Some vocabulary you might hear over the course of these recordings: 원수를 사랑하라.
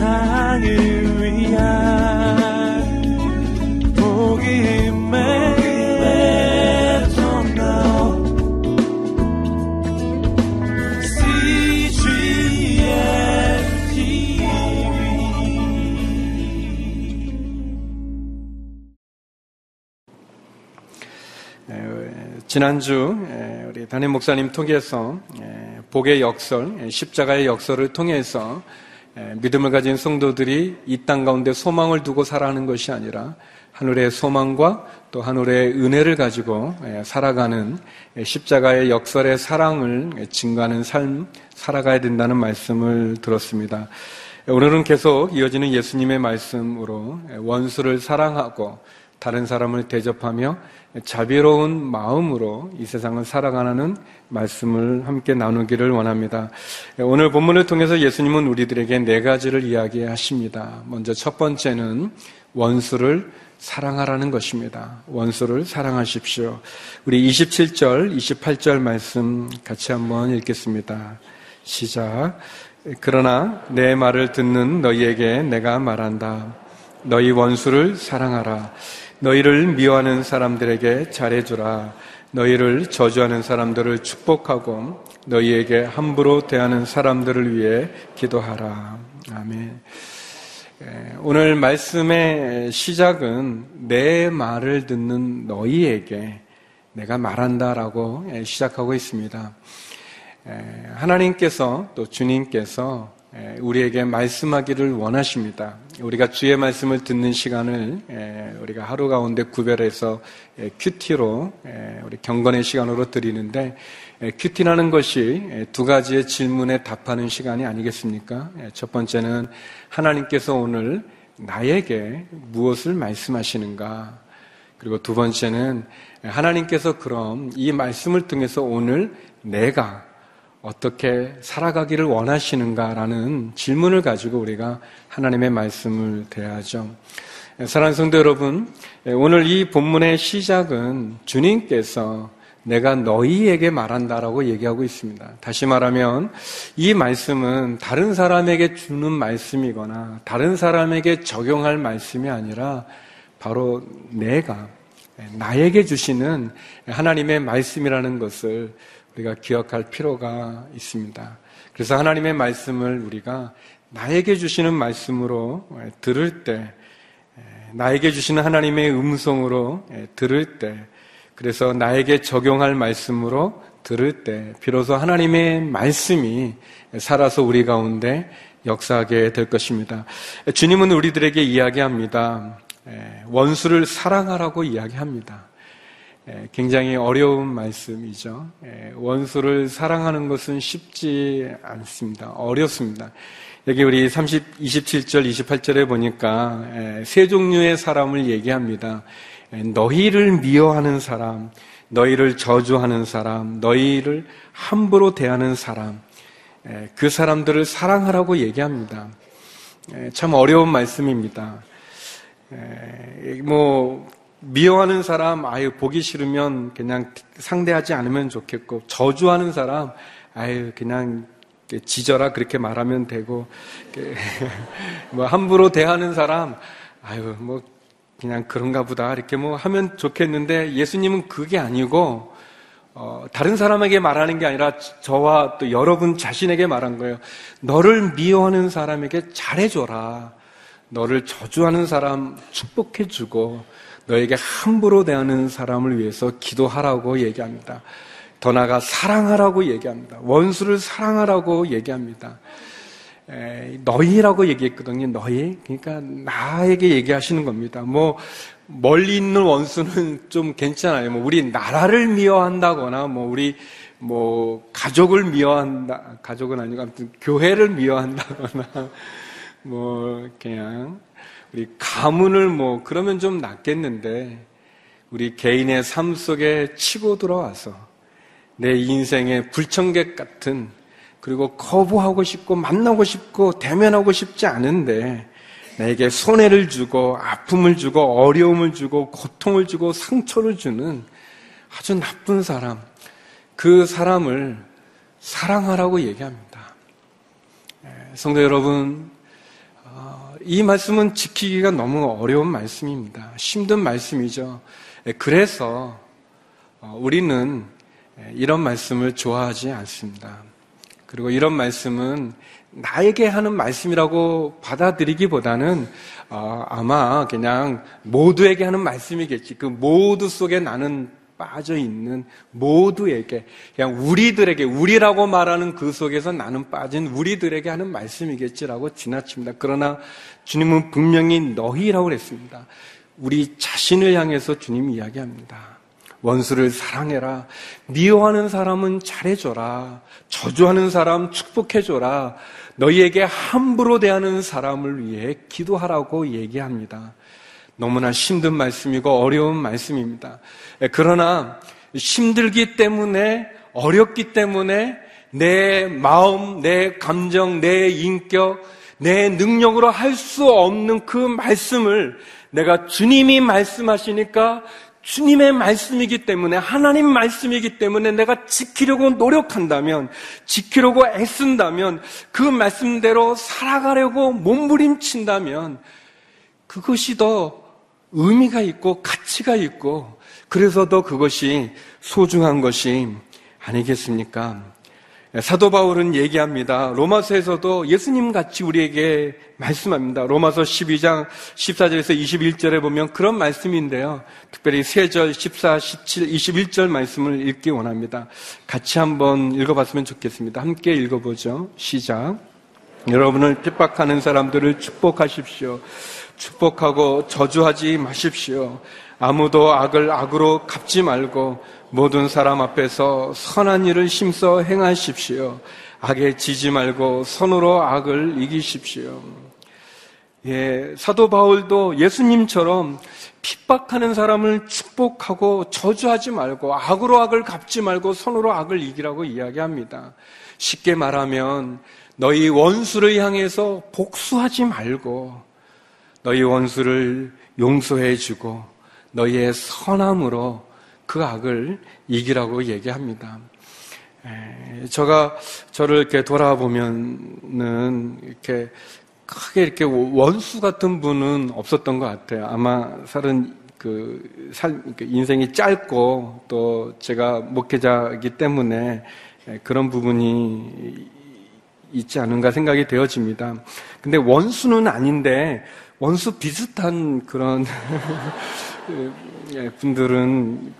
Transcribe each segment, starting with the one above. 세상을 위한 복음의 지난주 우리 담임 목사님 통해서 복의 역설, 십자가의 역설을 통해서 믿음을 가진 성도들이 이 땅 가운데 소망을 두고 살아가는 것이 아니라 하늘의 소망과 또 하늘의 은혜를 가지고 살아가는 십자가의 역설의 사랑을 증거하는 삶 살아가야 된다는 말씀을 들었습니다. 오늘은 계속 이어지는 예수님의 말씀으로 원수를 사랑하고 다른 사람을 대접하며 자비로운 마음으로 이 세상을 살아가는 말씀을 함께 나누기를 원합니다. 오늘 본문을 통해서 예수님은 우리들에게 네 가지를 이야기하십니다. 먼저 첫 번째는 원수를 사랑하라는 것입니다. 원수를 사랑하십시오. 우리 27절, 28절 말씀 같이 한번 읽겠습니다. 시작. 그러나 내 말을 듣는 너희에게 내가 말한다. 너희 원수를 사랑하라. 너희를 미워하는 사람들에게 잘해주라. 너희를 저주하는 사람들을 축복하고 너희에게 함부로 대하는 사람들을 위해 기도하라. 아멘. 오늘 말씀의 시작은 내 말을 듣는 너희에게 내가 말한다라고 시작하고 있습니다. 하나님께서 또 주님께서 우리에게 말씀하기를 원하십니다. 우리가 주의 말씀을 듣는 시간을 우리가 하루 가운데 구별해서 큐티로 우리 경건의 시간으로 드리는데, 큐티라는 것이 두 가지의 질문에 답하는 시간이 아니겠습니까? 첫 번째는 하나님께서 오늘 나에게 무엇을 말씀하시는가? 그리고 두 번째는 하나님께서 그럼 이 말씀을 통해서 오늘 내가 어떻게 살아가기를 원하시는가라는 질문을 가지고 우리가 하나님의 말씀을 대하죠. 사랑하는 성도 여러분, 오늘 이 본문의 시작은 주님께서 내가 너희에게 말한다라고 얘기하고 있습니다. 다시 말하면 이 말씀은 다른 사람에게 주는 말씀이거나 다른 사람에게 적용할 말씀이 아니라 바로 나에게 주시는 하나님의 말씀이라는 것을 우리가 기억할 필요가 있습니다. 그래서 하나님의 말씀을 우리가 나에게 주시는 말씀으로 들을 때, 나에게 주시는 하나님의 음성으로 들을 때, 그래서 나에게 적용할 말씀으로 들을 때 비로소 하나님의 말씀이 살아서 우리 가운데 역사하게 될 것입니다. 주님은 우리들에게 이야기합니다. 원수를 사랑하라고 이야기합니다. 굉장히 어려운 말씀이죠. 원수를 사랑하는 것은 쉽지 않습니다. 어렵습니다. 여기 우리 27절, 28절에 보니까 세 종류의 사람을 얘기합니다. 너희를 미워하는 사람, 너희를 저주하는 사람, 너희를 함부로 대하는 사람, 그 사람들을 사랑하라고 얘기합니다. 참 어려운 말씀입니다. 미워하는 사람, 아유 보기 싫으면 그냥 상대하지 않으면 좋겠고, 저주하는 사람, 아유 그냥 지져라 그렇게 말하면 되고, 함부로 대하는 사람, 아유 그냥 그런가 보다 이렇게 하면 좋겠는데, 예수님은 그게 아니고 다른 사람에게 말하는 게 아니라 저와 또 여러분 자신에게 말한 거예요. 너를 미워하는 사람에게 잘해줘라. 너를 저주하는 사람 축복해주고 너에게 함부로 대하는 사람을 위해서 기도하라고 얘기합니다. 더 나아가 사랑하라고 얘기합니다. 원수를 사랑하라고 얘기합니다. 너희라고 얘기했거든요. 너희, 그러니까 나에게 얘기하시는 겁니다. 멀리 있는 원수는 좀 괜찮아요. 우리 나라를 미워한다거나 우리 가족을 미워한다, 가족은 아니고 아무튼 교회를 미워한다거나 그냥 우리 가문을 그러면 좀 낫겠는데, 우리 개인의 삶 속에 치고 들어와서 내 인생의 불청객 같은, 그리고 거부하고 싶고 만나고 싶고 대면하고 싶지 않은데 나에게 손해를 주고 아픔을 주고 어려움을 주고 고통을 주고 상처를 주는 아주 나쁜 사람, 그 사람을 사랑하라고 얘기합니다. 성도 여러분, 이 말씀은 지키기가 너무 어려운 말씀입니다. 힘든 말씀이죠. 그래서 우리는 이런 말씀을 좋아하지 않습니다. 그리고 이런 말씀은 나에게 하는 말씀이라고 받아들이기보다는 아마 그냥 모두에게 하는 말씀이겠지. 그 모두 속에 나는 빠져있는 모두에게, 그냥 우리들에게, 우리라고 말하는 그 속에서 나는 빠진 우리들에게 하는 말씀이겠지라고 지나칩니다. 그러나 주님은 분명히 너희라고 그랬습니다. 우리 자신을 향해서 주님이 이야기합니다. 원수를 사랑해라. 미워하는 사람은 잘해줘라. 저주하는 사람 축복해줘라. 너희에게 함부로 대하는 사람을 위해 기도하라고 얘기합니다. 너무나 힘든 말씀이고 어려운 말씀입니다. 그러나 힘들기 때문에, 어렵기 때문에 내 마음, 내 감정, 내 인격, 내 능력으로 할 수 없는 그 말씀을 내가 주님이 말씀하시니까, 주님의 말씀이기 때문에, 하나님 말씀이기 때문에 내가 지키려고 노력한다면, 지키려고 애쓴다면, 그 말씀대로 살아가려고 몸부림친다면 그것이 더 의미가 있고 가치가 있고, 그래서 더 그것이 소중한 것이 아니겠습니까? 사도 바울은 얘기합니다. 로마서에서도 예수님같이 우리에게 말씀합니다. 로마서 12장 14절에서 21절에 보면 그런 말씀인데요, 특별히 세 절 14, 17, 21절 말씀을 읽기 원합니다. 같이 한번 읽어봤으면 좋겠습니다. 함께 읽어보죠. 시작. 여러분을 핍박하는 사람들을 축복하십시오. 축복하고 저주하지 마십시오. 아무도 악을 악으로 갚지 말고 모든 사람 앞에서 선한 일을 힘써 행하십시오. 악에 지지 말고 선으로 악을 이기십시오. 예, 사도 바울도 예수님처럼 핍박하는 사람을 축복하고 저주하지 말고, 악으로 악을 갚지 말고 선으로 악을 이기라고 이야기합니다. 쉽게 말하면 너희 원수를 향해서 복수하지 말고, 너희 원수를 용서해주고 너희의 선함으로 그 악을 이기라고 얘기합니다. 저를 이렇게 돌아보면은 이렇게 크게 이렇게 원수 같은 분은 없었던 것 같아요. 아마 인생이 짧고 또 제가 목회자이기 때문에 그런 부분이 있지 않은가 생각이 되어집니다. 근데 원수는 아닌데 원수 비슷한 그런 분들은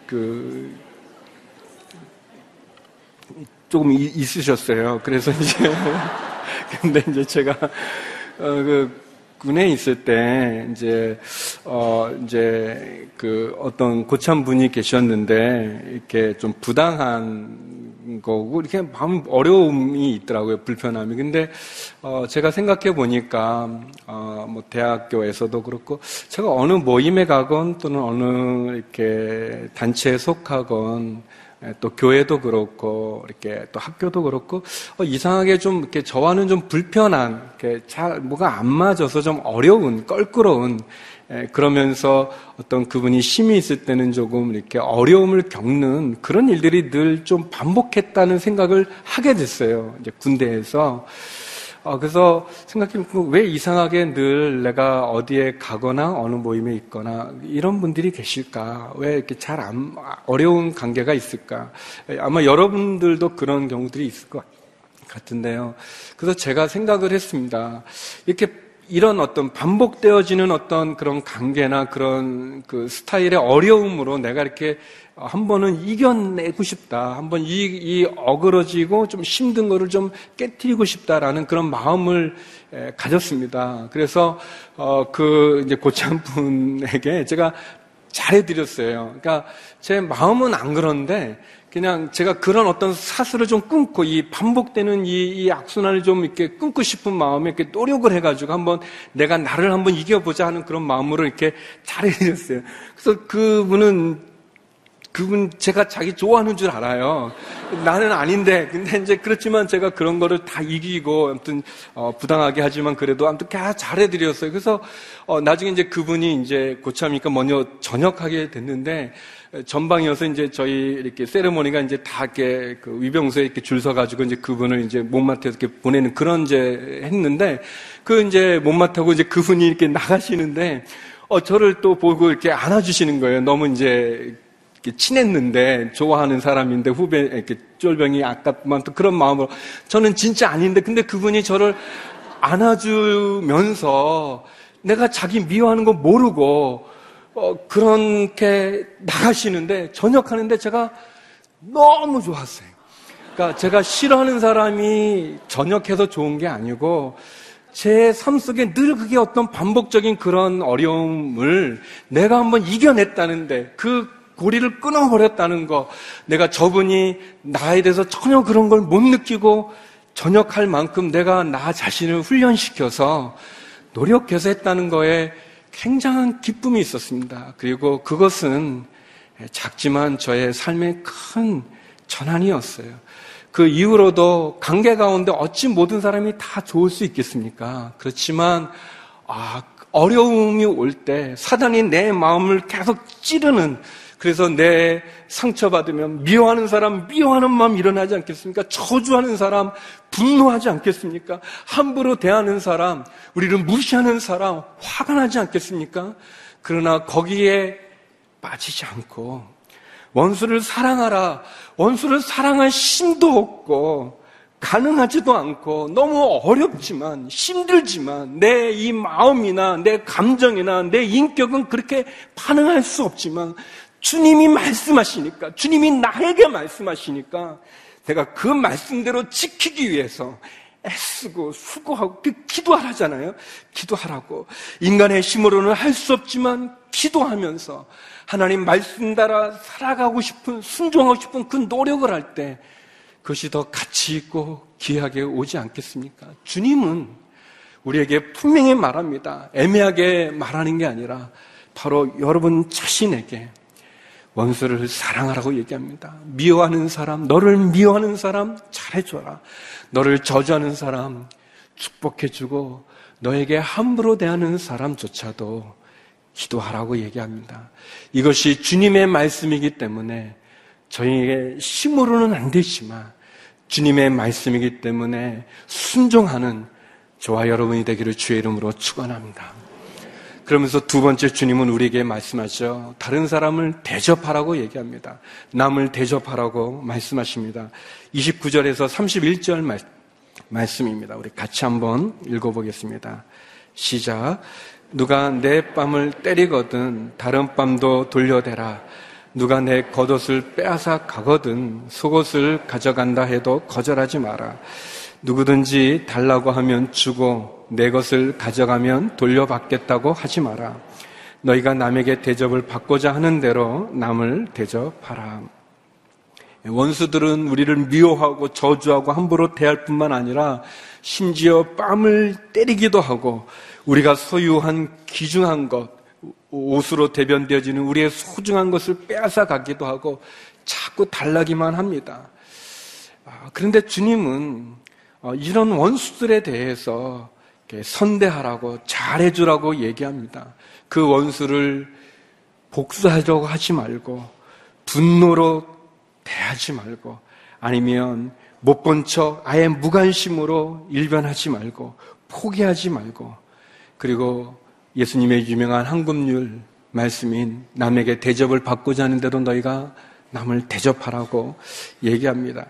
조금 있으셨어요. 그래서 근데 제가 군에 있을 때 어떤 고참 분이 계셨는데 이렇게 좀 부당한 거고 이렇게 마음 어려움이 있더라고요. 불편함이. 근데 제가 생각해 보니까 뭐 대학교에서도 그렇고 제가 어느 모임에 가건 또는 어느 이렇게 단체에 속하건 또 교회도 그렇고 이렇게 또 학교도 그렇고 이상하게 좀 이렇게 저와는 좀 불편한, 이렇게 잘 뭐가 안 맞아서 좀 어려운, 껄끄러운, 그러면서 어떤 그분이 힘이 있을 때는 조금 이렇게 어려움을 겪는 그런 일들이 늘 좀 반복했다는 생각을 하게 됐어요. 이제 군대에서. 그래서 생각해보면 왜 이상하게 늘 내가 어디에 가거나 어느 모임에 있거나 이런 분들이 계실까? 왜 이렇게 잘 어려운 관계가 있을까? 아마 여러분들도 그런 경우들이 있을 것 같은데요. 그래서 제가 생각을 했습니다. 이런 어떤 반복되어지는 어떤 그런 관계나 그런 그 스타일의 어려움으로 내가 이렇게 한 번은 이겨내고 싶다. 한번 이 어그러지고 좀 힘든 거를 좀 깨트리고 싶다라는 그런 마음을 가졌습니다. 그래서, 이제 고참 분에게 제가 잘해드렸어요. 그러니까 제 마음은 안 그런데 그냥 제가 그런 어떤 사슬을 좀 끊고 이 반복되는 이 악순환을 좀 이렇게 끊고 싶은 마음에 이렇게 노력을 해가지고 한번 내가 나를 한번 이겨보자 하는 그런 마음으로 이렇게 잘해드렸어요. 그래서 그분은 그분 제가 자기 좋아하는 줄 알아요. 나는 아닌데. 근데 이제 그렇지만 제가 그런 거를 다 이기고, 아무튼 부당하게 하지만 그래도 아무튼 잘해드렸어요. 그래서 나중에 이제 그분이 이제 고참이니까 먼저 전역하게 됐는데, 전방이어서 이제 저희 이렇게 세레모니가 이제 다 이렇게 그 위병소에 이렇게 줄 서가지고 이제 그분을 이제 못마트에서 이렇게 보내는 그런 이제 했는데, 그 이제 못마트하고 이제 그분이 이렇게 나가시는데, 저를 또 보고 이렇게 안아주시는 거예요. 너무 이제 친했는데, 좋아하는 사람인데, 후배, 이렇게 쫄병이 아깝만 또 그런 마음으로. 저는 진짜 아닌데, 근데 그분이 저를 안아주면서 내가 자기 미워하는 거 모르고, 그렇게 나가시는데, 전역하는데 제가 너무 좋았어요. 그러니까 제가 싫어하는 사람이 전역해서 좋은 게 아니고, 제 삶 속에 늘 그게 어떤 반복적인 그런 어려움을 내가 한번 이겨냈다는데, 그 고리를 끊어버렸다는 거, 내가 저분이 나에 대해서 전혀 그런 걸 못 느끼고 전역할 만큼 내가 나 자신을 훈련시켜서 노력해서 했다는 거에 굉장한 기쁨이 있었습니다. 그리고 그것은 작지만 저의 삶의 큰 전환이었어요. 그 이후로도 관계 가운데 어찌 모든 사람이 다 좋을 수 있겠습니까? 그렇지만 어려움이 올 때 사단이 내 마음을 계속 찌르는, 그래서 내 상처받으면 미워하는 사람, 미워하는 마음 일어나지 않겠습니까? 저주하는 사람, 분노하지 않겠습니까? 함부로 대하는 사람, 우리를 무시하는 사람, 화가 나지 않겠습니까? 그러나 거기에 빠지지 않고 원수를 사랑하라, 원수를 사랑할 힘도 없고 가능하지도 않고 너무 어렵지만 힘들지만 내 이 마음이나 내 감정이나 내 인격은 그렇게 반응할 수 없지만 주님이 말씀하시니까, 주님이 나에게 말씀하시니까 내가 그 말씀대로 지키기 위해서 애쓰고 수고하고 기도하라잖아요. 기도하라고, 인간의 힘으로는 할 수 없지만 기도하면서 하나님 말씀 따라 살아가고 싶은, 순종하고 싶은 그 노력을 할 때 그것이 더 가치 있고 귀하게 오지 않겠습니까? 주님은 우리에게 분명히 말합니다. 애매하게 말하는 게 아니라 바로 여러분 자신에게 원수를 사랑하라고 얘기합니다. 미워하는 사람, 너를 미워하는 사람 잘해줘라. 너를 저주하는 사람 축복해주고 너에게 함부로 대하는 사람조차도 기도하라고 얘기합니다. 이것이 주님의 말씀이기 때문에 저희의 힘으로는 안 되지만 주님의 말씀이기 때문에 순종하는 저와 여러분이 되기를 주의 이름으로 축원합니다. 그러면서 두 번째 주님은 우리에게 말씀하죠. 다른 사람을 대접하라고 얘기합니다. 남을 대접하라고 말씀하십니다. 29절에서 31절 말씀입니다. 우리 같이 한번 읽어보겠습니다. 시작. 누가 내 뺨을 때리거든 다른 뺨도 돌려대라. 누가 내 겉옷을 빼앗아 가거든 속옷을 가져간다 해도 거절하지 마라. 누구든지 달라고 하면 주고 내 것을 가져가면 돌려받겠다고 하지 마라. 너희가 남에게 대접을 받고자 하는 대로 남을 대접하라. 원수들은 우리를 미워하고 저주하고 함부로 대할 뿐만 아니라 심지어 뺨을 때리기도 하고 우리가 소유한 귀중한 것, 옷으로 대변되어지는 우리의 소중한 것을 빼앗아 가기도 하고 자꾸 달라기만 합니다. 그런데 주님은 이런 원수들에 대해서 선대하라고, 잘해주라고 얘기합니다. 그 원수를 복수하려고 하지 말고, 분노로 대하지 말고, 아니면 못 본 척 아예 무관심으로 일변하지 말고, 포기하지 말고, 그리고 예수님의 유명한 황금률 말씀인 남에게 대접을 받고자 하는데도 너희가 남을 대접하라고 얘기합니다.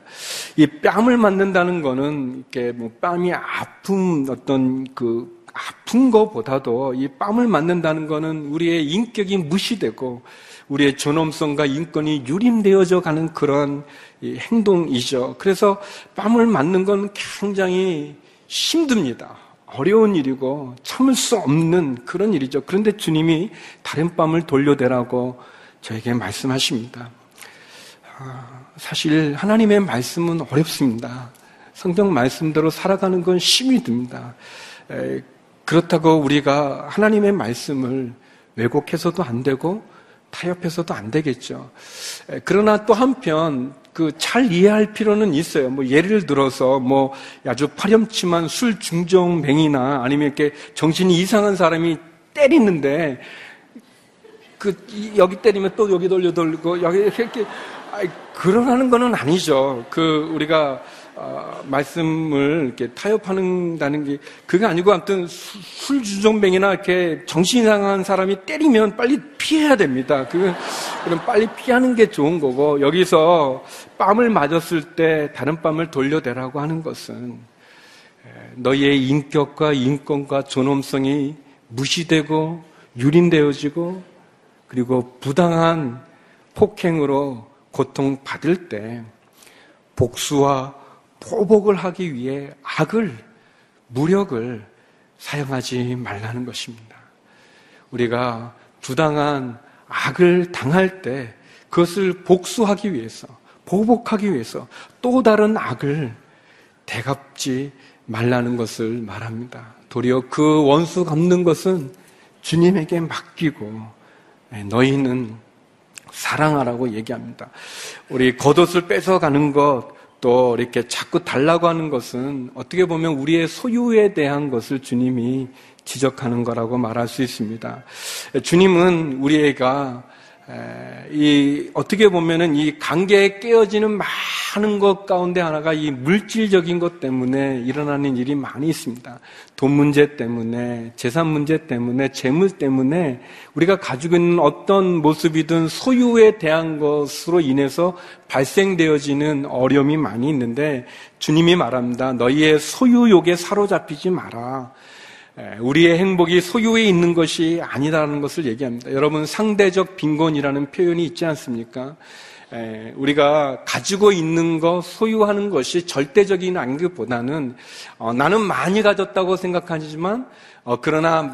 이 뺨을 맞는다는 거는 이렇게 뭐 뺨이 아픔, 어떤 그 아픈 거보다도 이 뺨을 맞는다는 거는 우리의 인격이 무시되고 우리의 존엄성과 인권이 유린되어져 가는 그런 이 행동이죠. 그래서 뺨을 맞는 건 굉장히 힘듭니다. 어려운 일이고 참을 수 없는 그런 일이죠. 그런데 주님이 다른 뺨을 돌려대라고 저에게 말씀하십니다. 사실 하나님의 말씀은 어렵습니다. 성경 말씀대로 살아가는 건 힘이 듭니다. 그렇다고 우리가 하나님의 말씀을 왜곡해서도 안 되고 타협해서도 안 되겠죠. 그러나 또 한편 그 잘 이해할 필요는 있어요. 뭐 예를 들어서 뭐 아주 파렴치한 술 중독맹이나 아니면 이렇게 정신이 이상한 사람이 때리는데 그 여기 때리면 또 여기 돌리고 여기 이렇게 그러라는 거는 아니죠. 그 우리가 말씀을 이렇게 타협한다는 게 그게 아니고 아무튼 술 중독맹이나 이렇게 정신 이상한 사람이 때리면 빨리 피해야 됩니다. 그럼 빨리 피하는 게 좋은 거고, 여기서 뺨을 맞았을 때 다른 뺨을 돌려대라고 하는 것은 너희의 인격과 인권과 존엄성이 무시되고 유린되어지고 그리고 부당한 폭행으로 고통받을 때 복수와 포복을 하기 위해 악을, 무력을 사용하지 말라는 것입니다. 우리가 부당한 악을 당할 때 그것을 복수하기 위해서, 보복하기 위해서 또 다른 악을 대갚지 말라는 것을 말합니다. 도리어 그 원수 갚는 것은 주님에게 맡기고 너희는 사랑하라고 얘기합니다. 우리 겉옷을 뺏어가는 것, 또 이렇게 자꾸 달라고 하는 것은 어떻게 보면 우리의 소유에 대한 것을 주님이 지적하는 거라고 말할 수 있습니다. 주님은 우리가 어떻게 보면은 이 관계에 깨어지는 많은 것 가운데 하나가 이 물질적인 것 때문에 일어나는 일이 많이 있습니다. 돈 문제 때문에, 재산 문제 때문에, 재물 때문에 우리가 가지고 있는 어떤 모습이든 소유에 대한 것으로 인해서 발생되어지는 어려움이 많이 있는데 주님이 말합니다. 너희의 소유욕에 사로잡히지 마라. 우리의 행복이 소유에 있는 것이 아니라는 것을 얘기합니다. 여러분, 상대적 빈곤이라는 표현이 있지 않습니까? 우리가 가지고 있는 것, 소유하는 것이 절대적인 안기보다는 나는 많이 가졌다고 생각하지만 그러나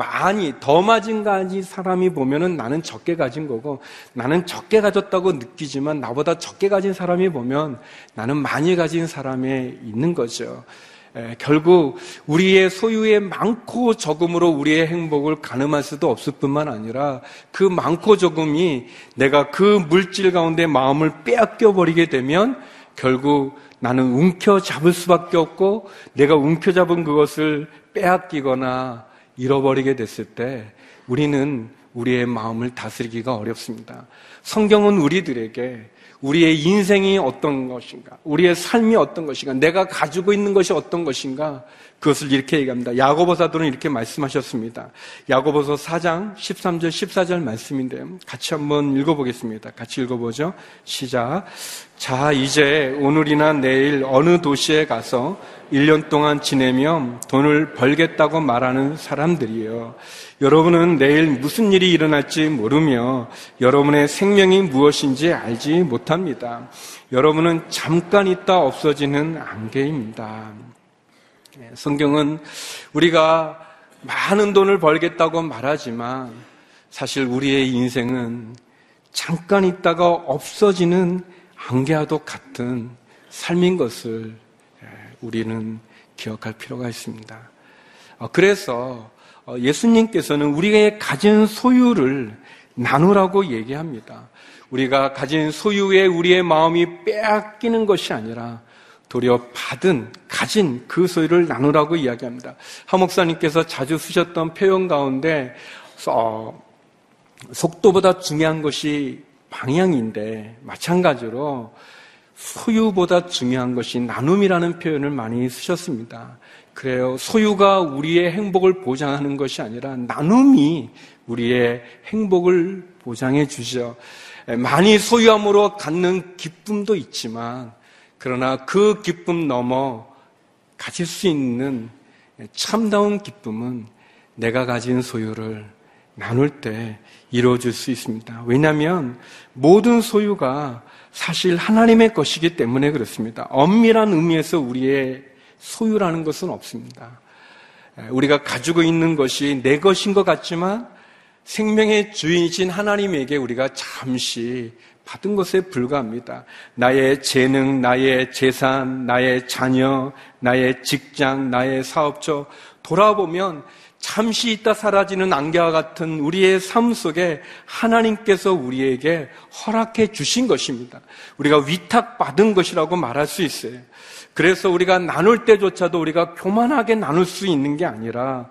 더 맞은 가지 사람이 보면은 나는 적게 가진 거고, 나는 적게 가졌다고 느끼지만 나보다 적게 가진 사람이 보면 나는 많이 가진 사람에 있는 거죠. 결국 우리의 소유의 많고 적음으로 우리의 행복을 가늠할 수도 없을 뿐만 아니라 그 많고 적음이 내가 그 물질 가운데 마음을 빼앗겨버리게 되면 결국 나는 움켜잡을 수밖에 없고, 내가 움켜잡은 그것을 빼앗기거나 잃어버리게 됐을 때 우리는 우리의 마음을 다스리기가 어렵습니다. 성경은 우리들에게 우리의 인생이 어떤 것인가, 우리의 삶이 어떤 것인가, 내가 가지고 있는 것이 어떤 것인가, 그것을 이렇게 얘기합니다. 야고보 사도는 이렇게 말씀하셨습니다. 야고보서 4장 13절 14절 말씀인데요, 같이 한번 읽어보겠습니다. 같이 읽어보죠. 시작. 자, 이제 오늘이나 내일 어느 도시에 가서 1년 동안 지내며 돈을 벌겠다고 말하는 사람들이요, 여러분은 내일 무슨 일이 일어날지 모르며 여러분의 생명이 무엇인지 알지 못합니다. 여러분은 잠깐 있다 없어지는 안개입니다. 성경은 우리가 많은 돈을 벌겠다고 말하지만 사실 우리의 인생은 잠깐 있다가 없어지는 안개와도 같은 삶인 것을 우리는 기억할 필요가 있습니다. 그래서 예수님께서는 우리의 가진 소유를 나누라고 얘기합니다. 우리가 가진 소유에 우리의 마음이 빼앗기는 것이 아니라 도리어 가진 그 소유를 나누라고 이야기합니다. 하 목사님께서 자주 쓰셨던 표현 가운데 속도보다 중요한 것이 방향인데 마찬가지로 소유보다 중요한 것이 나눔이라는 표현을 많이 쓰셨습니다. 그래요. 소유가 우리의 행복을 보장하는 것이 아니라 나눔이 우리의 행복을 보장해 주죠. 많이 소유함으로 갖는 기쁨도 있지만 그러나 그 기쁨 넘어 가질 수 있는 참다운 기쁨은 내가 가진 소유를 나눌 때 이루어질 수 있습니다. 왜냐하면 모든 소유가 사실 하나님의 것이기 때문에 그렇습니다. 엄밀한 의미에서 우리의 소유라는 것은 없습니다. 우리가 가지고 있는 것이 내 것인 것 같지만 생명의 주인이신 하나님에게 우리가 잠시 받은 것에 불과합니다. 나의 재능, 나의 재산, 나의 자녀, 나의 직장, 나의 사업처 돌아보면 잠시 있다 사라지는 안개와 같은 우리의 삶 속에 하나님께서 우리에게 허락해 주신 것입니다. 우리가 위탁받은 것이라고 말할 수 있어요. 그래서 우리가 나눌 때조차도 우리가 교만하게 나눌 수 있는 게 아니라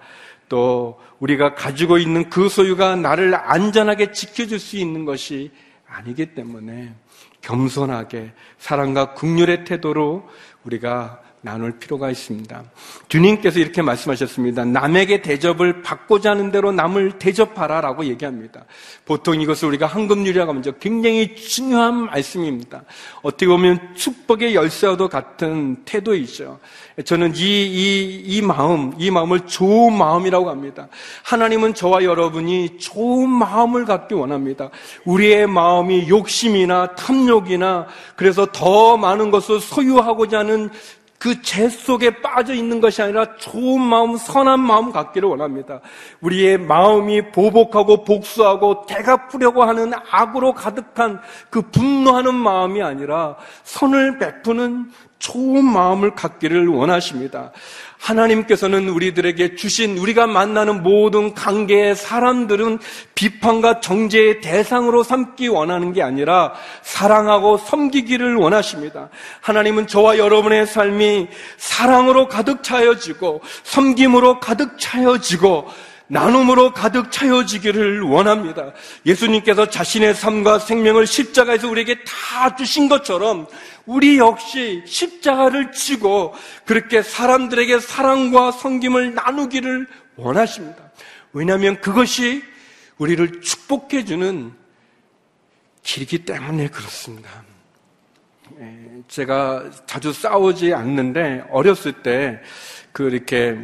또 우리가 가지고 있는 그 소유가 나를 안전하게 지켜줄 수 있는 것이 아니기 때문에 겸손하게 사랑과 긍휼의 태도로 우리가 나눌 필요가 있습니다. 주님께서 이렇게 말씀하셨습니다. 남에게 대접을 받고자 하는 대로 남을 대접하라 라고 얘기합니다. 보통 이것을 우리가 황금률이라고 하면서 굉장히 중요한 말씀입니다. 어떻게 보면 축복의 열쇠와도 같은 태도이죠. 저는 이 마음을 좋은 마음이라고 합니다. 하나님은 저와 여러분이 좋은 마음을 갖기 원합니다. 우리의 마음이 욕심이나 탐욕이나 그래서 더 많은 것을 소유하고자 하는 그 죄 속에 빠져 있는 것이 아니라 좋은 마음, 선한 마음 갖기를 원합니다. 우리의 마음이 보복하고 복수하고 되갚으려고 하는 악으로 가득한 그 분노하는 마음이 아니라 선을 베푸는 좋은 마음을 갖기를 원하십니다. 하나님께서는 우리들에게 주신 우리가 만나는 모든 관계의 사람들은 비판과 정죄의 대상으로 삼기 원하는 게 아니라 사랑하고 섬기기를 원하십니다. 하나님은 저와 여러분의 삶이 사랑으로 가득 차여지고 섬김으로 가득 차여지고 나눔으로 가득 차여지기를 원합니다. 예수님께서 자신의 삶과 생명을 십자가에서 우리에게 다 주신 것처럼 우리 역시 십자가를 지고 그렇게 사람들에게 사랑과 섬김을 나누기를 원하십니다. 왜냐하면 그것이 우리를 축복해주는 길이기 때문에 그렇습니다. 제가 자주 싸우지 않는데 어렸을 때 이렇게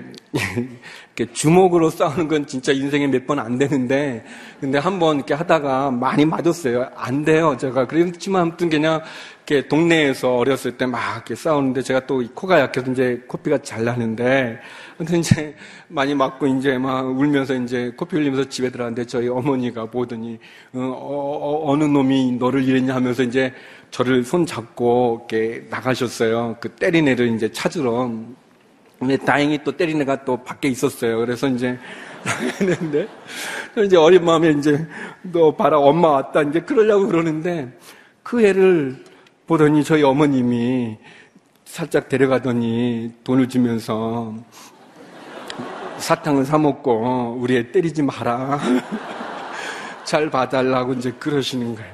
주먹으로 싸우는 건 진짜 인생에 몇 번 안 되는데, 근데 한번 이렇게 하다가 많이 맞았어요. 안 돼요, 제가. 그랬지만 아무튼 그냥 이렇게 동네에서 어렸을 때 막 이렇게 싸우는데 제가 또 코가 약해서 이제 코피가 잘 나는데, 근데 이제 많이 맞고 이제 막 울면서 이제 코피 흘리면서 집에 들어갔는데 저희 어머니가 보더니 어느 놈이 너를 이랬냐 하면서 이제 저를 손 잡고 이렇게 나가셨어요. 그 때린 애를 이제 찾으러. 근데 다행히 또 때린 애가 또 밖에 있었어요. 그래서 이제 나갔는데 이제 어린 마음에 이제 너 봐라 엄마 왔다 이제 그러려고 그러는데 그 애를 보더니 저희 어머님이 살짝 데려가더니 돈을 주면서 사탕을 사 먹고 우리 애 때리지 마라 잘 봐달라고 이제 그러시는 거예요.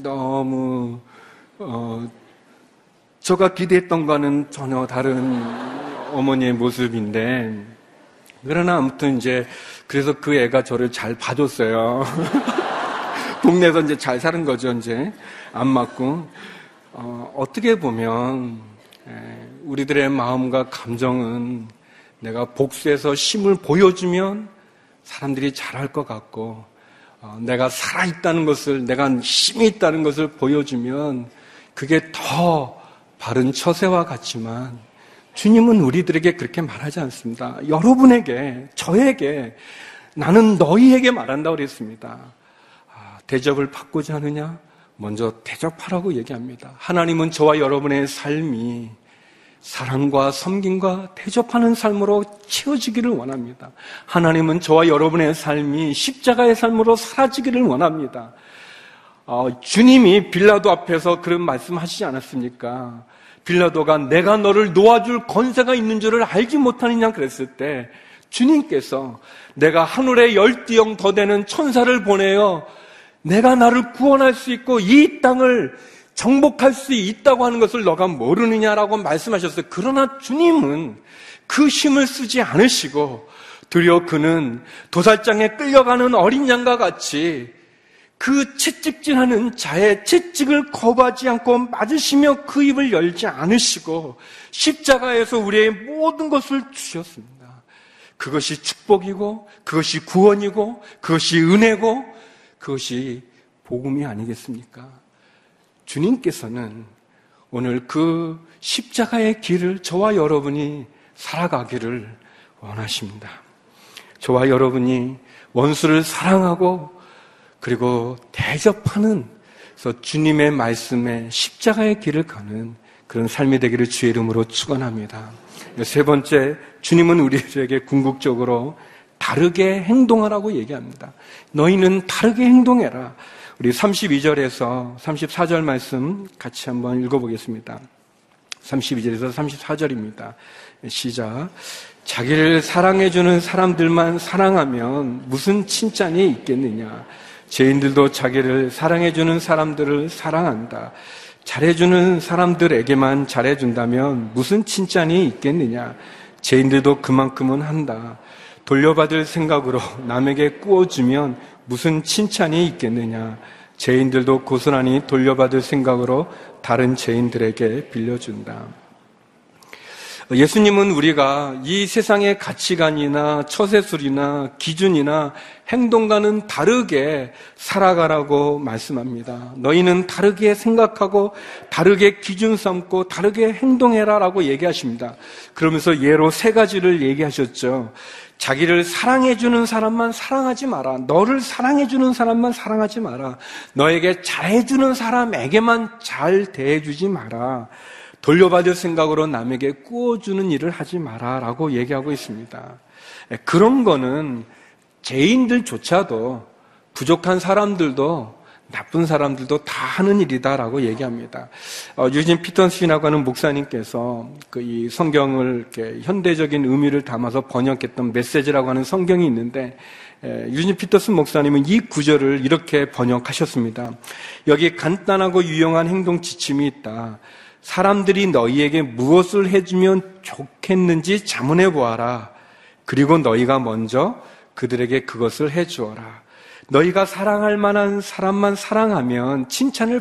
너무 제가 기대했던 거는 전혀 다른 어머니의 모습인데, 그러나 아무튼 이제, 그래서 그 애가 저를 잘 봐줬어요. 동네에서 이제 잘 사는 거죠, 이제. 안 맞고. 어떻게 보면, 우리들의 마음과 감정은 내가 복수해서 힘을 보여주면 사람들이 잘할 것 같고, 내가 살아있다는 것을, 내가 힘이 있다는 것을 보여주면 그게 더 바른 처세와 같지만 주님은 우리들에게 그렇게 말하지 않습니다. 여러분에게, 저에게, 나는 너희에게 말한다고 그랬습니다. 대접을 받고자 하느냐? 먼저 대접하라고 얘기합니다. 하나님은 저와 여러분의 삶이 사랑과 섬김과 대접하는 삶으로 채워지기를 원합니다. 하나님은 저와 여러분의 삶이 십자가의 삶으로 사라지기를 원합니다. 주님이 빌라도 앞에서 그런 말씀하시지 않았습니까? 빌라도가 내가 너를 놓아줄 권세가 있는 줄을 알지 못하느냐 그랬을 때 주님께서 내가 하늘에 10띠형 더 되는 천사를 보내어 내가 나를 구원할 수 있고 이 땅을 정복할 수 있다고 하는 것을 너가 모르느냐라고 말씀하셨어요. 그러나 주님은 그 힘을 쓰지 않으시고 도리어 그는 도살장에 끌려가는 어린 양과 같이 그 채찍질하는 자의 채찍을 거부하지 않고 맞으시며 그 입을 열지 않으시고 십자가에서 우리의 모든 것을 주셨습니다. 그것이 축복이고 그것이 구원이고 그것이 은혜고 그것이 복음이 아니겠습니까? 주님께서는 오늘 그 십자가의 길을 저와 여러분이 살아가기를 원하십니다. 저와 여러분이 원수를 사랑하고 그리고 대접하는, 그래서 주님의 말씀에 십자가의 길을 가는 그런 삶이 되기를 주의 이름으로 축원합니다. 세 번째, 주님은 우리에게 궁극적으로 다르게 행동하라고 얘기합니다. 너희는 다르게 행동해라. 우리 32절에서 34절 말씀 같이 한번 읽어보겠습니다. 32절에서 34절입니다. 시작. 자기를 사랑해주는 사람들만 사랑하면 무슨 칭찬이 있겠느냐. 죄인들도 자기를 사랑해주는 사람들을 사랑한다. 잘해주는 사람들에게만 잘해준다면 무슨 칭찬이 있겠느냐. 죄인들도 그만큼은 한다. 돌려받을 생각으로 남에게 꾸어주면 무슨 칭찬이 있겠느냐. 죄인들도 고스란히 돌려받을 생각으로 다른 죄인들에게 빌려준다. 예수님은 우리가 이 세상의 가치관이나 처세술이나 기준이나 행동과는 다르게 살아가라고 말씀합니다. 너희는 다르게 생각하고 다르게 기준 삼고 다르게 행동해라 라고 얘기하십니다. 그러면서 예로 세 가지를 얘기하셨죠. 자기를 사랑해주는 사람만 사랑하지 마라. 너를 사랑해주는 사람만 사랑하지 마라. 너에게 잘해주는 사람에게만 잘 대해주지 마라. 돌려받을 생각으로 남에게 꾸어주는 일을 하지 마라라고 얘기하고 있습니다. 그런 거는 죄인들조차도, 부족한 사람들도, 나쁜 사람들도 다 하는 일이다라고 얘기합니다. 유진 피턴스라고 하는 목사님께서 이 성경을 이렇게 현대적인 의미를 담아서 번역했던 메시지라고 하는 성경이 있는데, 유진 피터슨 목사님은 이 구절을 이렇게 번역하셨습니다. 여기 간단하고 유용한 행동 지침이 있다. 사람들이 너희에게 무엇을 해주면 좋겠는지 자문해 보아라. 그리고 너희가 먼저 그들에게 그것을 해주어라. 너희가 사랑할 만한 사람만 사랑하면 칭찬을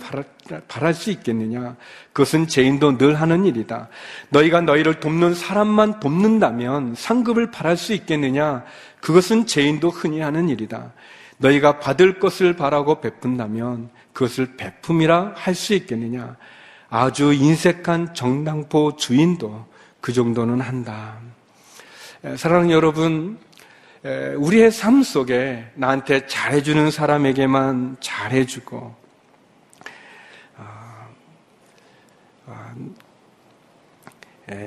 바랄 수 있겠느냐. 그것은 죄인도 늘 하는 일이다. 너희가 너희를 돕는 사람만 돕는다면 상급을 바랄 수 있겠느냐. 그것은 죄인도 흔히 하는 일이다. 너희가 받을 것을 바라고 베푼다면 그것을 베품이라 할 수 있겠느냐. 아주 인색한 정당포 주인도 그 정도는 한다. 사랑하는 여러분, 우리의 삶 속에 나한테 잘해주는 사람에게만 잘해주고,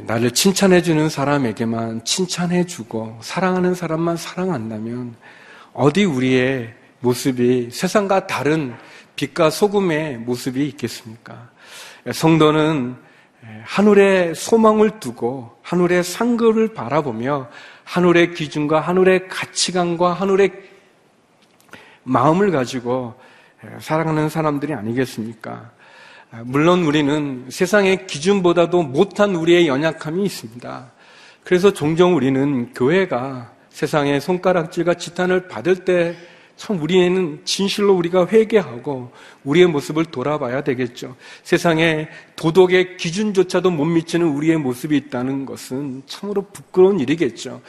나를 칭찬해주는 사람에게만 칭찬해주고 사랑하는 사람만 사랑한다면 어디 우리의 모습이 세상과 다른 빛과 소금의 모습이 있겠습니까? 성도는 하늘에 소망을 두고 하늘의 상급을 바라보며 하늘의 기준과 하늘의 가치관과 하늘의 마음을 가지고 사랑하는 사람들이 아니겠습니까? 물론 우리는 세상의 기준보다도 못한 우리의 연약함이 있습니다. 그래서 종종 우리는 교회가 세상의 손가락질과 지탄을 받을 때 참 우리는 진실로 우리가 회개하고 우리의 모습을 돌아봐야 되겠죠. 세상에 도덕의 기준조차도 못 미치는 우리의 모습이 있다는 것은 참으로 부끄러운 일이겠죠.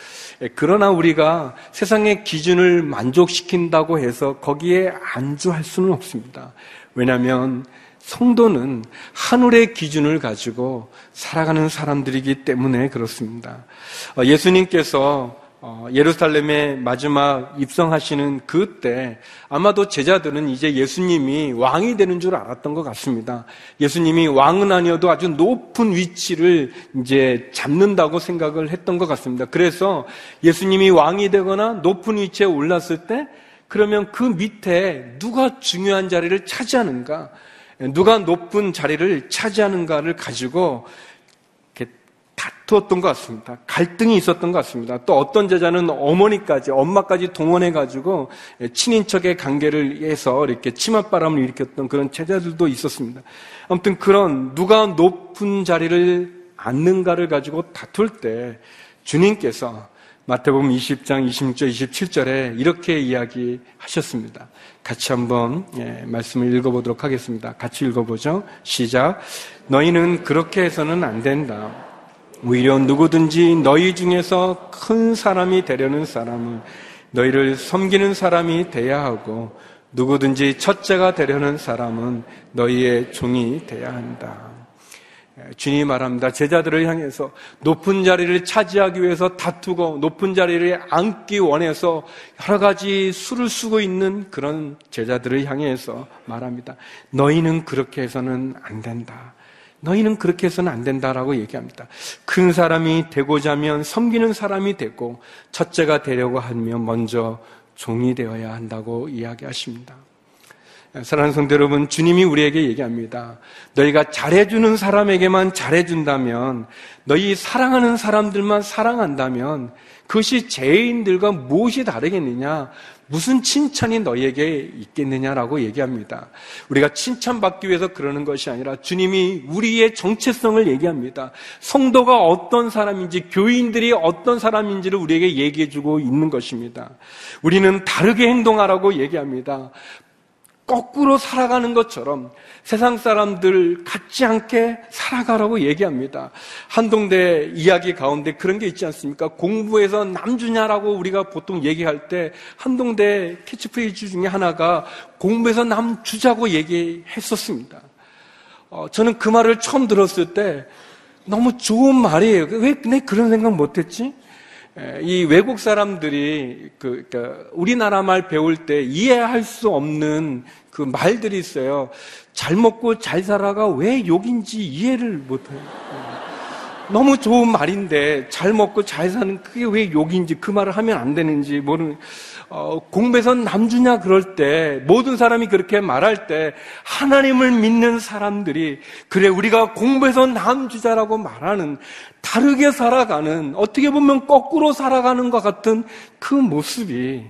그러나 우리가 세상의 기준을 만족시킨다고 해서 거기에 안주할 수는 없습니다. 왜냐하면 성도는 하늘의 기준을 가지고 살아가는 사람들이기 때문에 그렇습니다. 예수님께서 예루살렘에 마지막 입성하시는 그때 아마도 제자들은 이제 예수님이 왕이 되는 줄 알았던 것 같습니다. 예수님이 왕은 아니어도 아주 높은 위치를 이제 잡는다고 생각을 했던 것 같습니다. 그래서 예수님이 왕이 되거나 높은 위치에 올랐을 때 그러면 그 밑에 누가 중요한 자리를 차지하는가, 누가 높은 자리를 차지하는가를 가지고 다투었던 것 같습니다. 갈등이 있었던 것 같습니다. 또 어떤 제자는 어머니까지, 엄마까지 동원해가지고 친인척의 관계를 해서 이렇게 치맛바람을 일으켰던 그런 제자들도 있었습니다. 아무튼 그런 누가 높은 자리를 앉는가를 가지고 다툴 때 주님께서 마태복음 20장 26절 27절에 이렇게 이야기하셨습니다. 같이 한번 말씀을 읽어보도록 하겠습니다. 같이 읽어보죠. 시작. 너희는 그렇게 해서는 안 된다. 오히려 누구든지 너희 중에서 큰 사람이 되려는 사람은 너희를 섬기는 사람이 돼야 하고, 누구든지 첫째가 되려는 사람은 너희의 종이 돼야 한다. 주님이 말합니다. 제자들을 향해서 높은 자리를 차지하기 위해서 다투고 높은 자리를 앉기 원해서 여러 가지 수를 쓰고 있는 그런 제자들을 향해서 말합니다. 너희는 그렇게 해서는 안 된다. 너희는 그렇게 해서는 안 된다라고 얘기합니다. 큰 사람이 되고자 하면 섬기는 사람이 되고 첫째가 되려고 하면 먼저 종이 되어야 한다고 이야기하십니다. 사랑하는 성도 여러분, 주님이 우리에게 얘기합니다. 너희가 잘해주는 사람에게만 잘해준다면, 너희 사랑하는 사람들만 사랑한다면 그것이 죄인들과 무엇이 다르겠느냐? 무슨 칭찬이 너희에게 있겠느냐라고 얘기합니다. 우리가 칭찬받기 위해서 그러는 것이 아니라 주님이 우리의 정체성을 얘기합니다. 성도가 어떤 사람인지, 교인들이 어떤 사람인지를 우리에게 얘기해주고 있는 것입니다. 우리는 다르게 행동하라고 얘기합니다. 거꾸로 살아가는 것처럼 세상 사람들 같지 않게 살아가라고 얘기합니다. 한동대 이야기 가운데 그런 게 있지 않습니까? 공부에서 남주냐라고 우리가 보통 얘기할 때 한동대 캐치프레이즈 중에 하나가 공부에서 남주자고 얘기했었습니다. 저는 그 말을 처음 들었을 때 너무 좋은 말이에요. 왜 내 그런 생각 못했지? 이 외국 사람들이 우리나라 말 배울 때 이해할 수 없는 그 말들이 있어요. 잘 먹고 잘 살아가 왜 욕인지 이해를 못해요. 너무 좋은 말인데 잘 먹고 잘 사는 그게 왜 욕인지, 그 말을 하면 안 되는지 모르는. 공부에서 남주냐 그럴 때, 모든 사람이 그렇게 말할 때 하나님을 믿는 사람들이 그래 우리가 공부에서 남주자라고 말하는, 다르게 살아가는, 어떻게 보면 거꾸로 살아가는 것 같은 그 모습이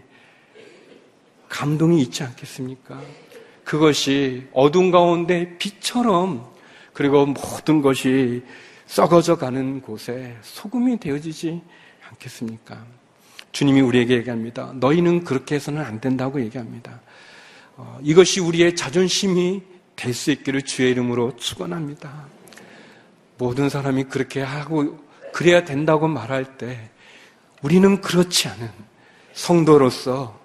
감동이 있지 않겠습니까? 그것이 어둠 가운데 빛처럼, 그리고 모든 것이 썩어져 가는 곳에 소금이 되어지지 않겠습니까? 주님이 우리에게 얘기합니다. 너희는 그렇게 해서는 안 된다고 얘기합니다. 이것이 우리의 자존심이 될 수 있기를 주의 이름으로 축원합니다. 모든 사람이 그렇게 하고 그래야 된다고 말할 때 우리는 그렇지 않은 성도로서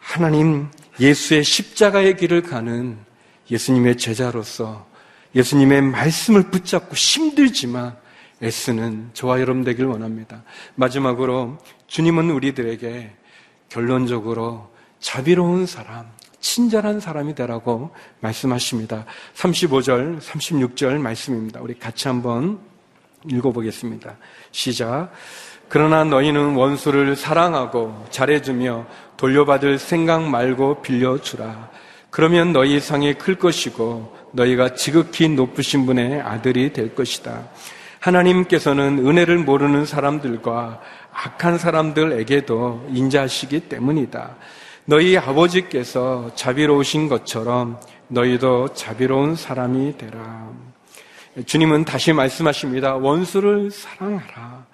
하나님 예수의 십자가의 길을 가는 예수님의 제자로서 예수님의 말씀을 붙잡고 힘들지만 애쓰는 저와 여러분 되길 원합니다. 마지막으로 주님은 우리들에게 결론적으로 자비로운 사람, 친절한 사람이 되라고 말씀하십니다. 35절, 36절 말씀입니다. 우리 같이 한번 읽어보겠습니다. 시작. 그러나 너희는 원수를 사랑하고 잘해주며 돌려받을 생각 말고 빌려주라. 그러면 너희 상이 클 것이고 너희가 지극히 높으신 분의 아들이 될 것이다. 하나님께서는 은혜를 모르는 사람들과 악한 사람들에게도 인자하시기 때문이다. 너희 아버지께서 자비로우신 것처럼 너희도 자비로운 사람이 되라. 주님은 다시 말씀하십니다. 원수를 사랑하라.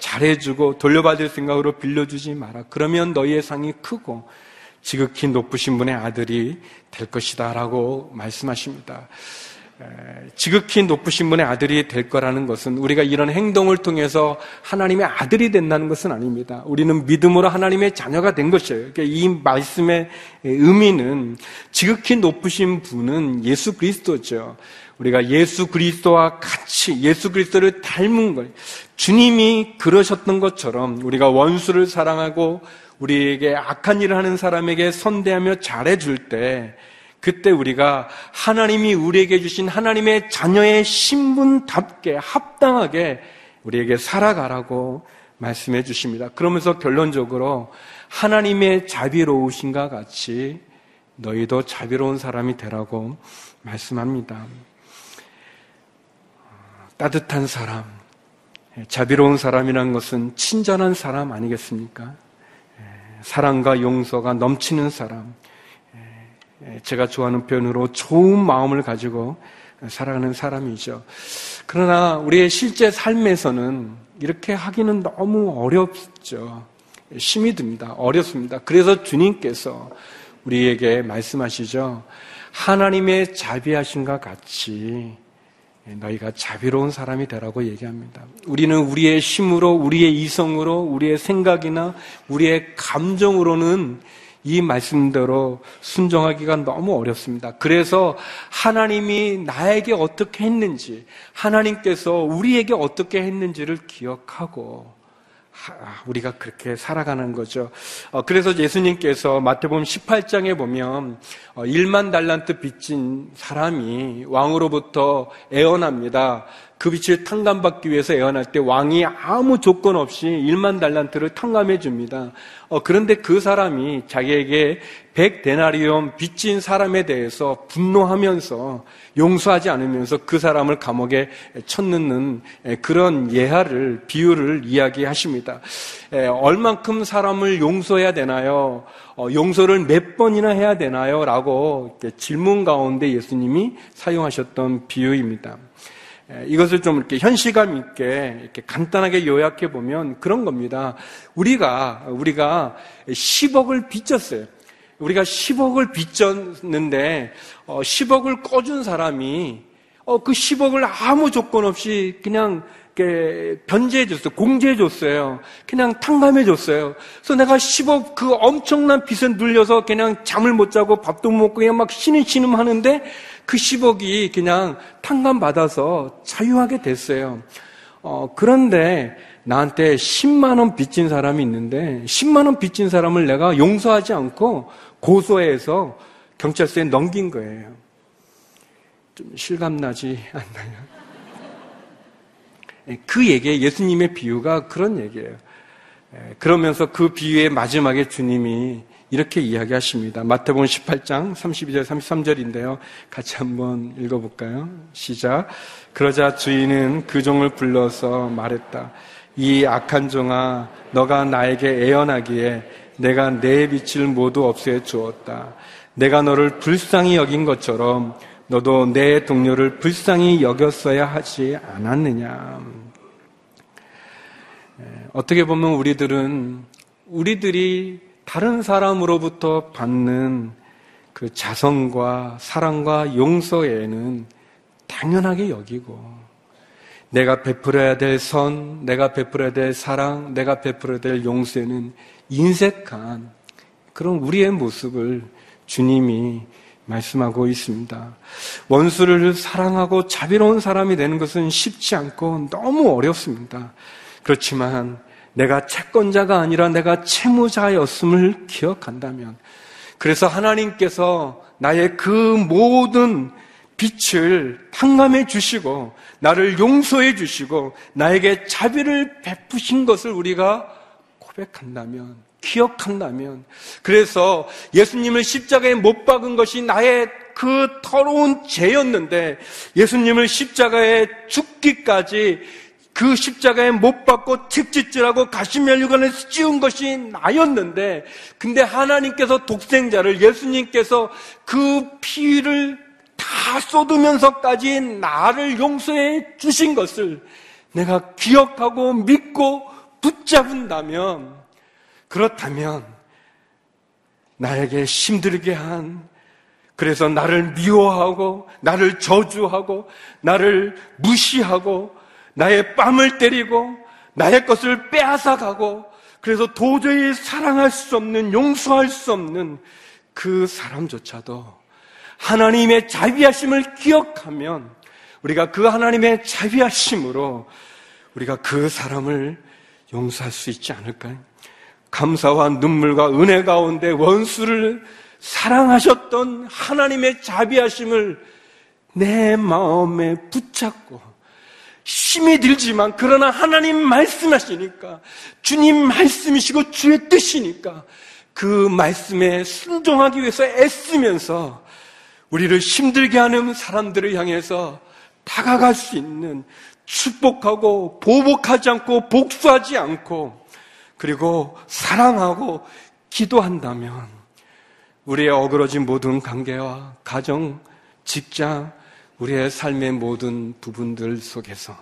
잘해주고 돌려받을 생각으로 빌려주지 마라. 그러면 너희의 상이 크고 지극히 높으신 분의 아들이 될 것이다 라고 말씀하십니다. 지극히 높으신 분의 아들이 될 거라는 것은 우리가 이런 행동을 통해서 하나님의 아들이 된다는 것은 아닙니다. 우리는 믿음으로 하나님의 자녀가 된 것이에요. 그러니까 이 말씀의 의미는 지극히 높으신 분은 예수 그리스도죠. 우리가 예수 그리스도와 같이 예수 그리스도를 닮은 거예요. 주님이 그러셨던 것처럼 우리가 원수를 사랑하고 우리에게 악한 일을 하는 사람에게 선대하며 잘해줄 때, 그때 우리가 하나님이 우리에게 주신 하나님의 자녀의 신분답게 합당하게 우리에게 살아가라고 말씀해 주십니다. 그러면서 결론적으로 하나님의 자비로우신가 같이 너희도 자비로운 사람이 되라고 말씀합니다. 따뜻한 사람, 자비로운 사람이란 것은 친절한 사람 아니겠습니까? 사랑과 용서가 넘치는 사람, 제가 좋아하는 표현으로 좋은 마음을 가지고 살아가는 사람이죠. 그러나 우리의 실제 삶에서는 이렇게 하기는 너무 어렵죠. 힘이 듭니다. 어렵습니다. 그래서 주님께서 우리에게 말씀하시죠. 하나님의 자비하심과 같이 너희가 자비로운 사람이 되라고 얘기합니다. 우리는 우리의 힘으로, 우리의 이성으로, 우리의 생각이나 우리의 감정으로는 이 말씀대로 순종하기가 너무 어렵습니다. 그래서 하나님이 나에게 어떻게 했는지, 하나님께서 우리에게 어떻게 했는지를 기억하고 우리가 그렇게 살아가는 거죠. 그래서 예수님께서 마태복음 18장에 보면 1만 달란트 빚진 사람이 왕으로부터 애원합니다. 그 빚을 탕감받기 위해서 애원할 때 왕이 아무 조건 없이 1만 달란트를 탕감해 줍니다. 그런데 그 사람이 자기에게 100데나리온 빚진 사람에 대해서 분노하면서 용서하지 않으면서 그 사람을 감옥에 쳐넣는 그런 예화를, 비유를 이야기하십니다. 얼만큼 사람을 용서해야 되나요? 용서를 몇 번이나 해야 되나요? 라고 질문 가운데 예수님이 사용하셨던 비유입니다. 이것을 좀 이렇게 현실감 있게 이렇게 간단하게 요약해 보면 그런 겁니다. 우리가 10억을 빚졌어요. 우리가 10억을 빚졌는데 10억을 꿔준 사람이 그 10억을 아무 조건 없이 그냥 이렇게 변제해 줬어요. 공제해 줬어요. 그냥 탕감해 줬어요. 그래서 내가 10억 그 엄청난 빚에 눌려서 그냥 잠을 못 자고 밥도 못 먹고 그냥 막 신음신음 하는데 그 10억이 그냥 탕감 받아서 자유하게 됐어요. 그런데 나한테 10만 원 빚진 사람이 있는데 10만 원 빚진 사람을 내가 용서하지 않고 고소해서 경찰서에 넘긴 거예요. 좀 실감나지 않나요? 그 얘기에 예수님의 비유가 그런 얘기예요. 그러면서 그 비유의 마지막에 주님이 이렇게 이야기하십니다. 마태복음 18장 32절 33절인데요. 같이 한번 읽어볼까요? 시작. 그러자 주인은 그 종을 불러서 말했다. 이 악한 종아, 너가 나에게 애원하기에 내가 내 빛을 모두 없애 주었다. 내가 너를 불쌍히 여긴 것처럼 너도 내 동료를 불쌍히 여겼어야 하지 않았느냐. 어떻게 보면 우리들이 다른 사람으로부터 받는 그 자성과 사랑과 용서에는 당연하게 여기고, 내가 베풀어야 될 선, 내가 베풀어야 될 사랑, 내가 베풀어야 될 용서에는 인색한 그런 우리의 모습을 주님이 말씀하고 있습니다. 원수를 사랑하고 자비로운 사람이 되는 것은 쉽지 않고 너무 어렵습니다. 그렇지만 내가 채권자가 아니라 내가 채무자였음을 기억한다면, 그래서 하나님께서 나의 그 모든 빛을 탕감해 주시고 나를 용서해 주시고 나에게 자비를 베푸신 것을 우리가 고백한다면, 기억한다면, 그래서 예수님을 십자가에 못 박은 것이 나의 그 더러운 죄였는데 예수님을 십자가에 죽기까지 그 십자가에 못 박고 칡짓질하고 가시면류관에 씌운 것이 나였는데, 근데 하나님께서 독생자를, 예수님께서 그 피를 다 쏟으면서까지 나를 용서해 주신 것을 내가 기억하고 믿고 붙잡는다면, 그렇다면 나에게 힘들게 한, 그래서 나를 미워하고 나를 저주하고 나를 무시하고 나의 뺨을 때리고 나의 것을 빼앗아가고, 그래서 도저히 사랑할 수 없는, 용서할 수 없는 그 사람조차도 하나님의 자비하심을 기억하면, 우리가 그 하나님의 자비하심으로 우리가 그 사람을 용서할 수 있지 않을까요? 감사와 눈물과 은혜 가운데 원수를 사랑하셨던 하나님의 자비하심을 내 마음에 붙잡고, 힘이 들지만 그러나 하나님 말씀하시니까, 주님 말씀이시고 주의 뜻이니까 그 말씀에 순종하기 위해서 애쓰면서 우리를 힘들게 하는 사람들을 향해서 다가갈 수 있는, 축복하고 보복하지 않고 복수하지 않고 그리고 사랑하고 기도한다면, 우리의 어그러진 모든 관계와 가정, 직장, 우리의 삶의 모든 부분들 속에서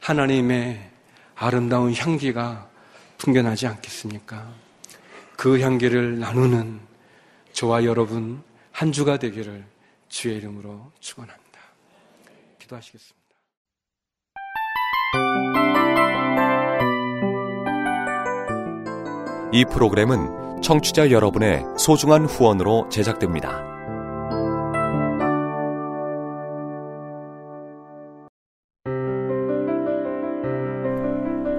하나님의 아름다운 향기가 풍겨나지 않겠습니까? 그 향기를 나누는 저와 여러분 한 주가 되기를 주의 이름으로 축원합니다. 기도하시겠습니다. 이 프로그램은 청취자 여러분의 소중한 후원으로 제작됩니다.